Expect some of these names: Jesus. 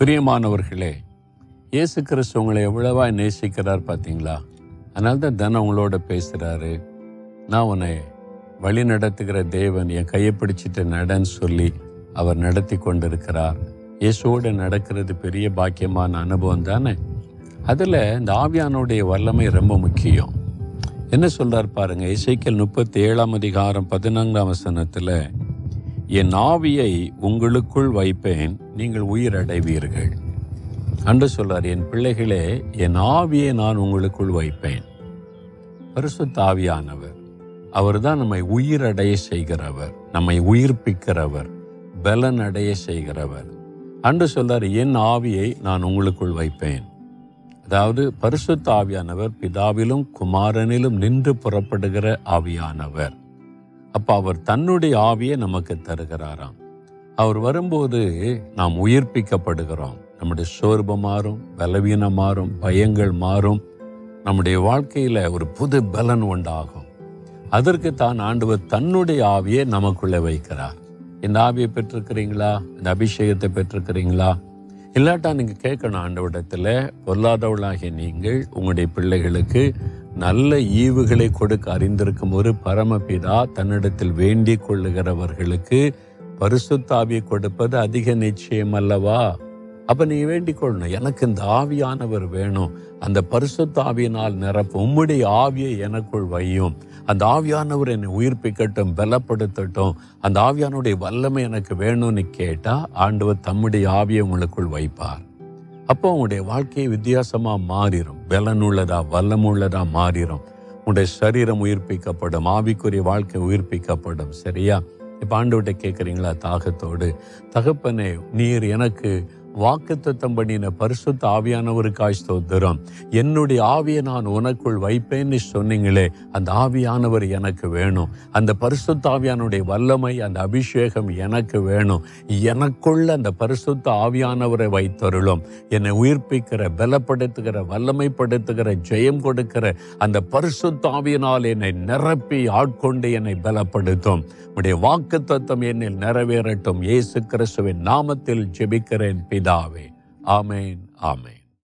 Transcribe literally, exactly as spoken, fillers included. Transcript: பிரியமானவர்களே, இயேசு கிறிஸ்து உங்களை எவ்வளவா நேசிக்கிறார் பார்த்தீங்களா? அதனால தான் தினம் உங்களோட பேசுகிறாரு. நான் உன்னை வழி நடத்துகிற தேவன், என் கையை பிடிச்சிட்டு நடன்னு சொல்லி அவர் நடத்தி கொண்டு இருக்கிறார். இயேசுவோடு நடக்கிறது பெரிய பாக்கியமான அனுபவம் தானே. அதில் இந்த ஆவியானுடைய வல்லமை ரொம்ப முக்கியம். என்ன சொல்கிறார் பாருங்கள், எசேக்கியல் முப்பத்தி ஏழாம் அதிகாரம் பதினான்காம் வசனத்தில், என் ஆவியை உங்களுக்குள் வைப்பேன், நீங்கள் உயிரடைவீர்கள் அன்று சொல்றார். என் பிள்ளைகளே, என் ஆவியை நான் உங்களுக்குள் வைப்பேன். பரிசுத்த ஆவியானவர் அவர் தான் நம்மை உயிரடைய செய்கிறவர், நம்மை உயிர்ப்பிக்கிறவர், பலன் அடைய செய்கிறவர். அன்று சொல்றார், என் ஆவியை நான் உங்களுக்குள் வைப்பேன். அதாவது பரிசுத்த ஆவியானவர் பிதாவிலும் குமாரனிலும் நின்று புறப்படுகிற ஆவியானவர். அப்போ அவர் தன்னுடைய ஆவியை நமக்கு தருகிறாராம். அவர் வரும்போது நாம் உயிர்ப்பிக்கப்படுகிறோம். நம்முடைய சோர்வு மாறும், பலவீனம் மாறும், பயங்கள் மாறும். நம்முடைய வாழ்க்கையில் ஒரு புது பலன் உண்டாகும். அதற்கு தான் ஆண்டவர் தன்னுடைய ஆவியை நமக்குள்ளே வைக்கிறார். இந்த ஆவியை பெற்றிருக்கிறீங்களா? இந்த அபிஷேகத்தை பெற்றிருக்கிறீங்களா? இல்லாட்டா நீங்கள் கேட்கணும் ஆண்டவரிடத்தில், பொல்லாதவளாகிய நீங்கள் உங்களுடைய பிள்ளைகளுக்கு நல்ல ஈவுகளை கொடுக்க அறிந்திருக்கும் ஒரு பரமபிதா தன்னிடத்தில் வேண்டிக் கொள்ளுகிறவர்களுக்கு பரிசுத்த ஆவியை கொடுப்பது அதிக நிச்சயம் அல்லவா? அப்போ நீங்கள் வேண்டிக் கொள்ளணும், எனக்கு இந்த ஆவியானவர் வேணும், அந்த பரிசுத்த ஆவியினால் நிரப்பும், உம்முடைய ஆவியை எனக்குள் வையும், அந்த ஆவியானவர் என்னை உயிர்ப்பிக்கட்டும், பலப்படுத்தட்டும், அந்த ஆவியானுடைய வல்லமை எனக்கு வேணும்னு கேட்டால் ஆண்டவர் தம்முடைய ஆவியை உங்களுக்குள் வைப்பார். அப்போ உங்களுடைய வாழ்க்கையை வித்தியாசமாக மாறிடும், பலனுள்ளதா வல்லமுள்ளதா மாறிடும். உங்களுடைய சரீரம் உயிர்ப்பிக்கப்படும், ஆவிக்குரிய வாழ்க்கை உயிர்ப்பிக்கப்படும். சரியா? இப்போ ஆண்டவர்கிட்ட கேட்குறீங்களா தாகத்தோடு? தகப்பனே, நீர் எனக்கு வாக்குத்தத்தம் பண்ணின பரிசுத்த ஆவியானவருக்காய் ஸ்தோத்திரம், என்னுடைய ஆவியை நான் உனக்குள் வைப்பேன்னு சொன்னீங்களே, அந்த ஆவியானவர் எனக்கு வேணும், அந்த பரிசுத்த ஆவியானுடைய வல்லமை, அந்த அபிஷேகம் எனக்கு வேணும், எனக்குள்ள அந்த பரிசுத்த ஆவியானவரை வைத்தருளும், என்னை உயிர்ப்பிக்கிற, பலப்படுத்துகிற, வல்லமைப்படுத்துகிற, ஜெயம் கொடுக்கிற அந்த பரிசுத்த ஆவியினால் என்னை நிரப்பி ஆட்கொண்டு என்னை பலப்படுத்தும், உடைய வாக்குத்தத்தம் என்னில் நிறைவேறட்டும். இயேசு கிறிஸ்துவின் நாமத்தில் ஜெபிக்கிறேன் பிதாவே, ஆமென், ஆமென்.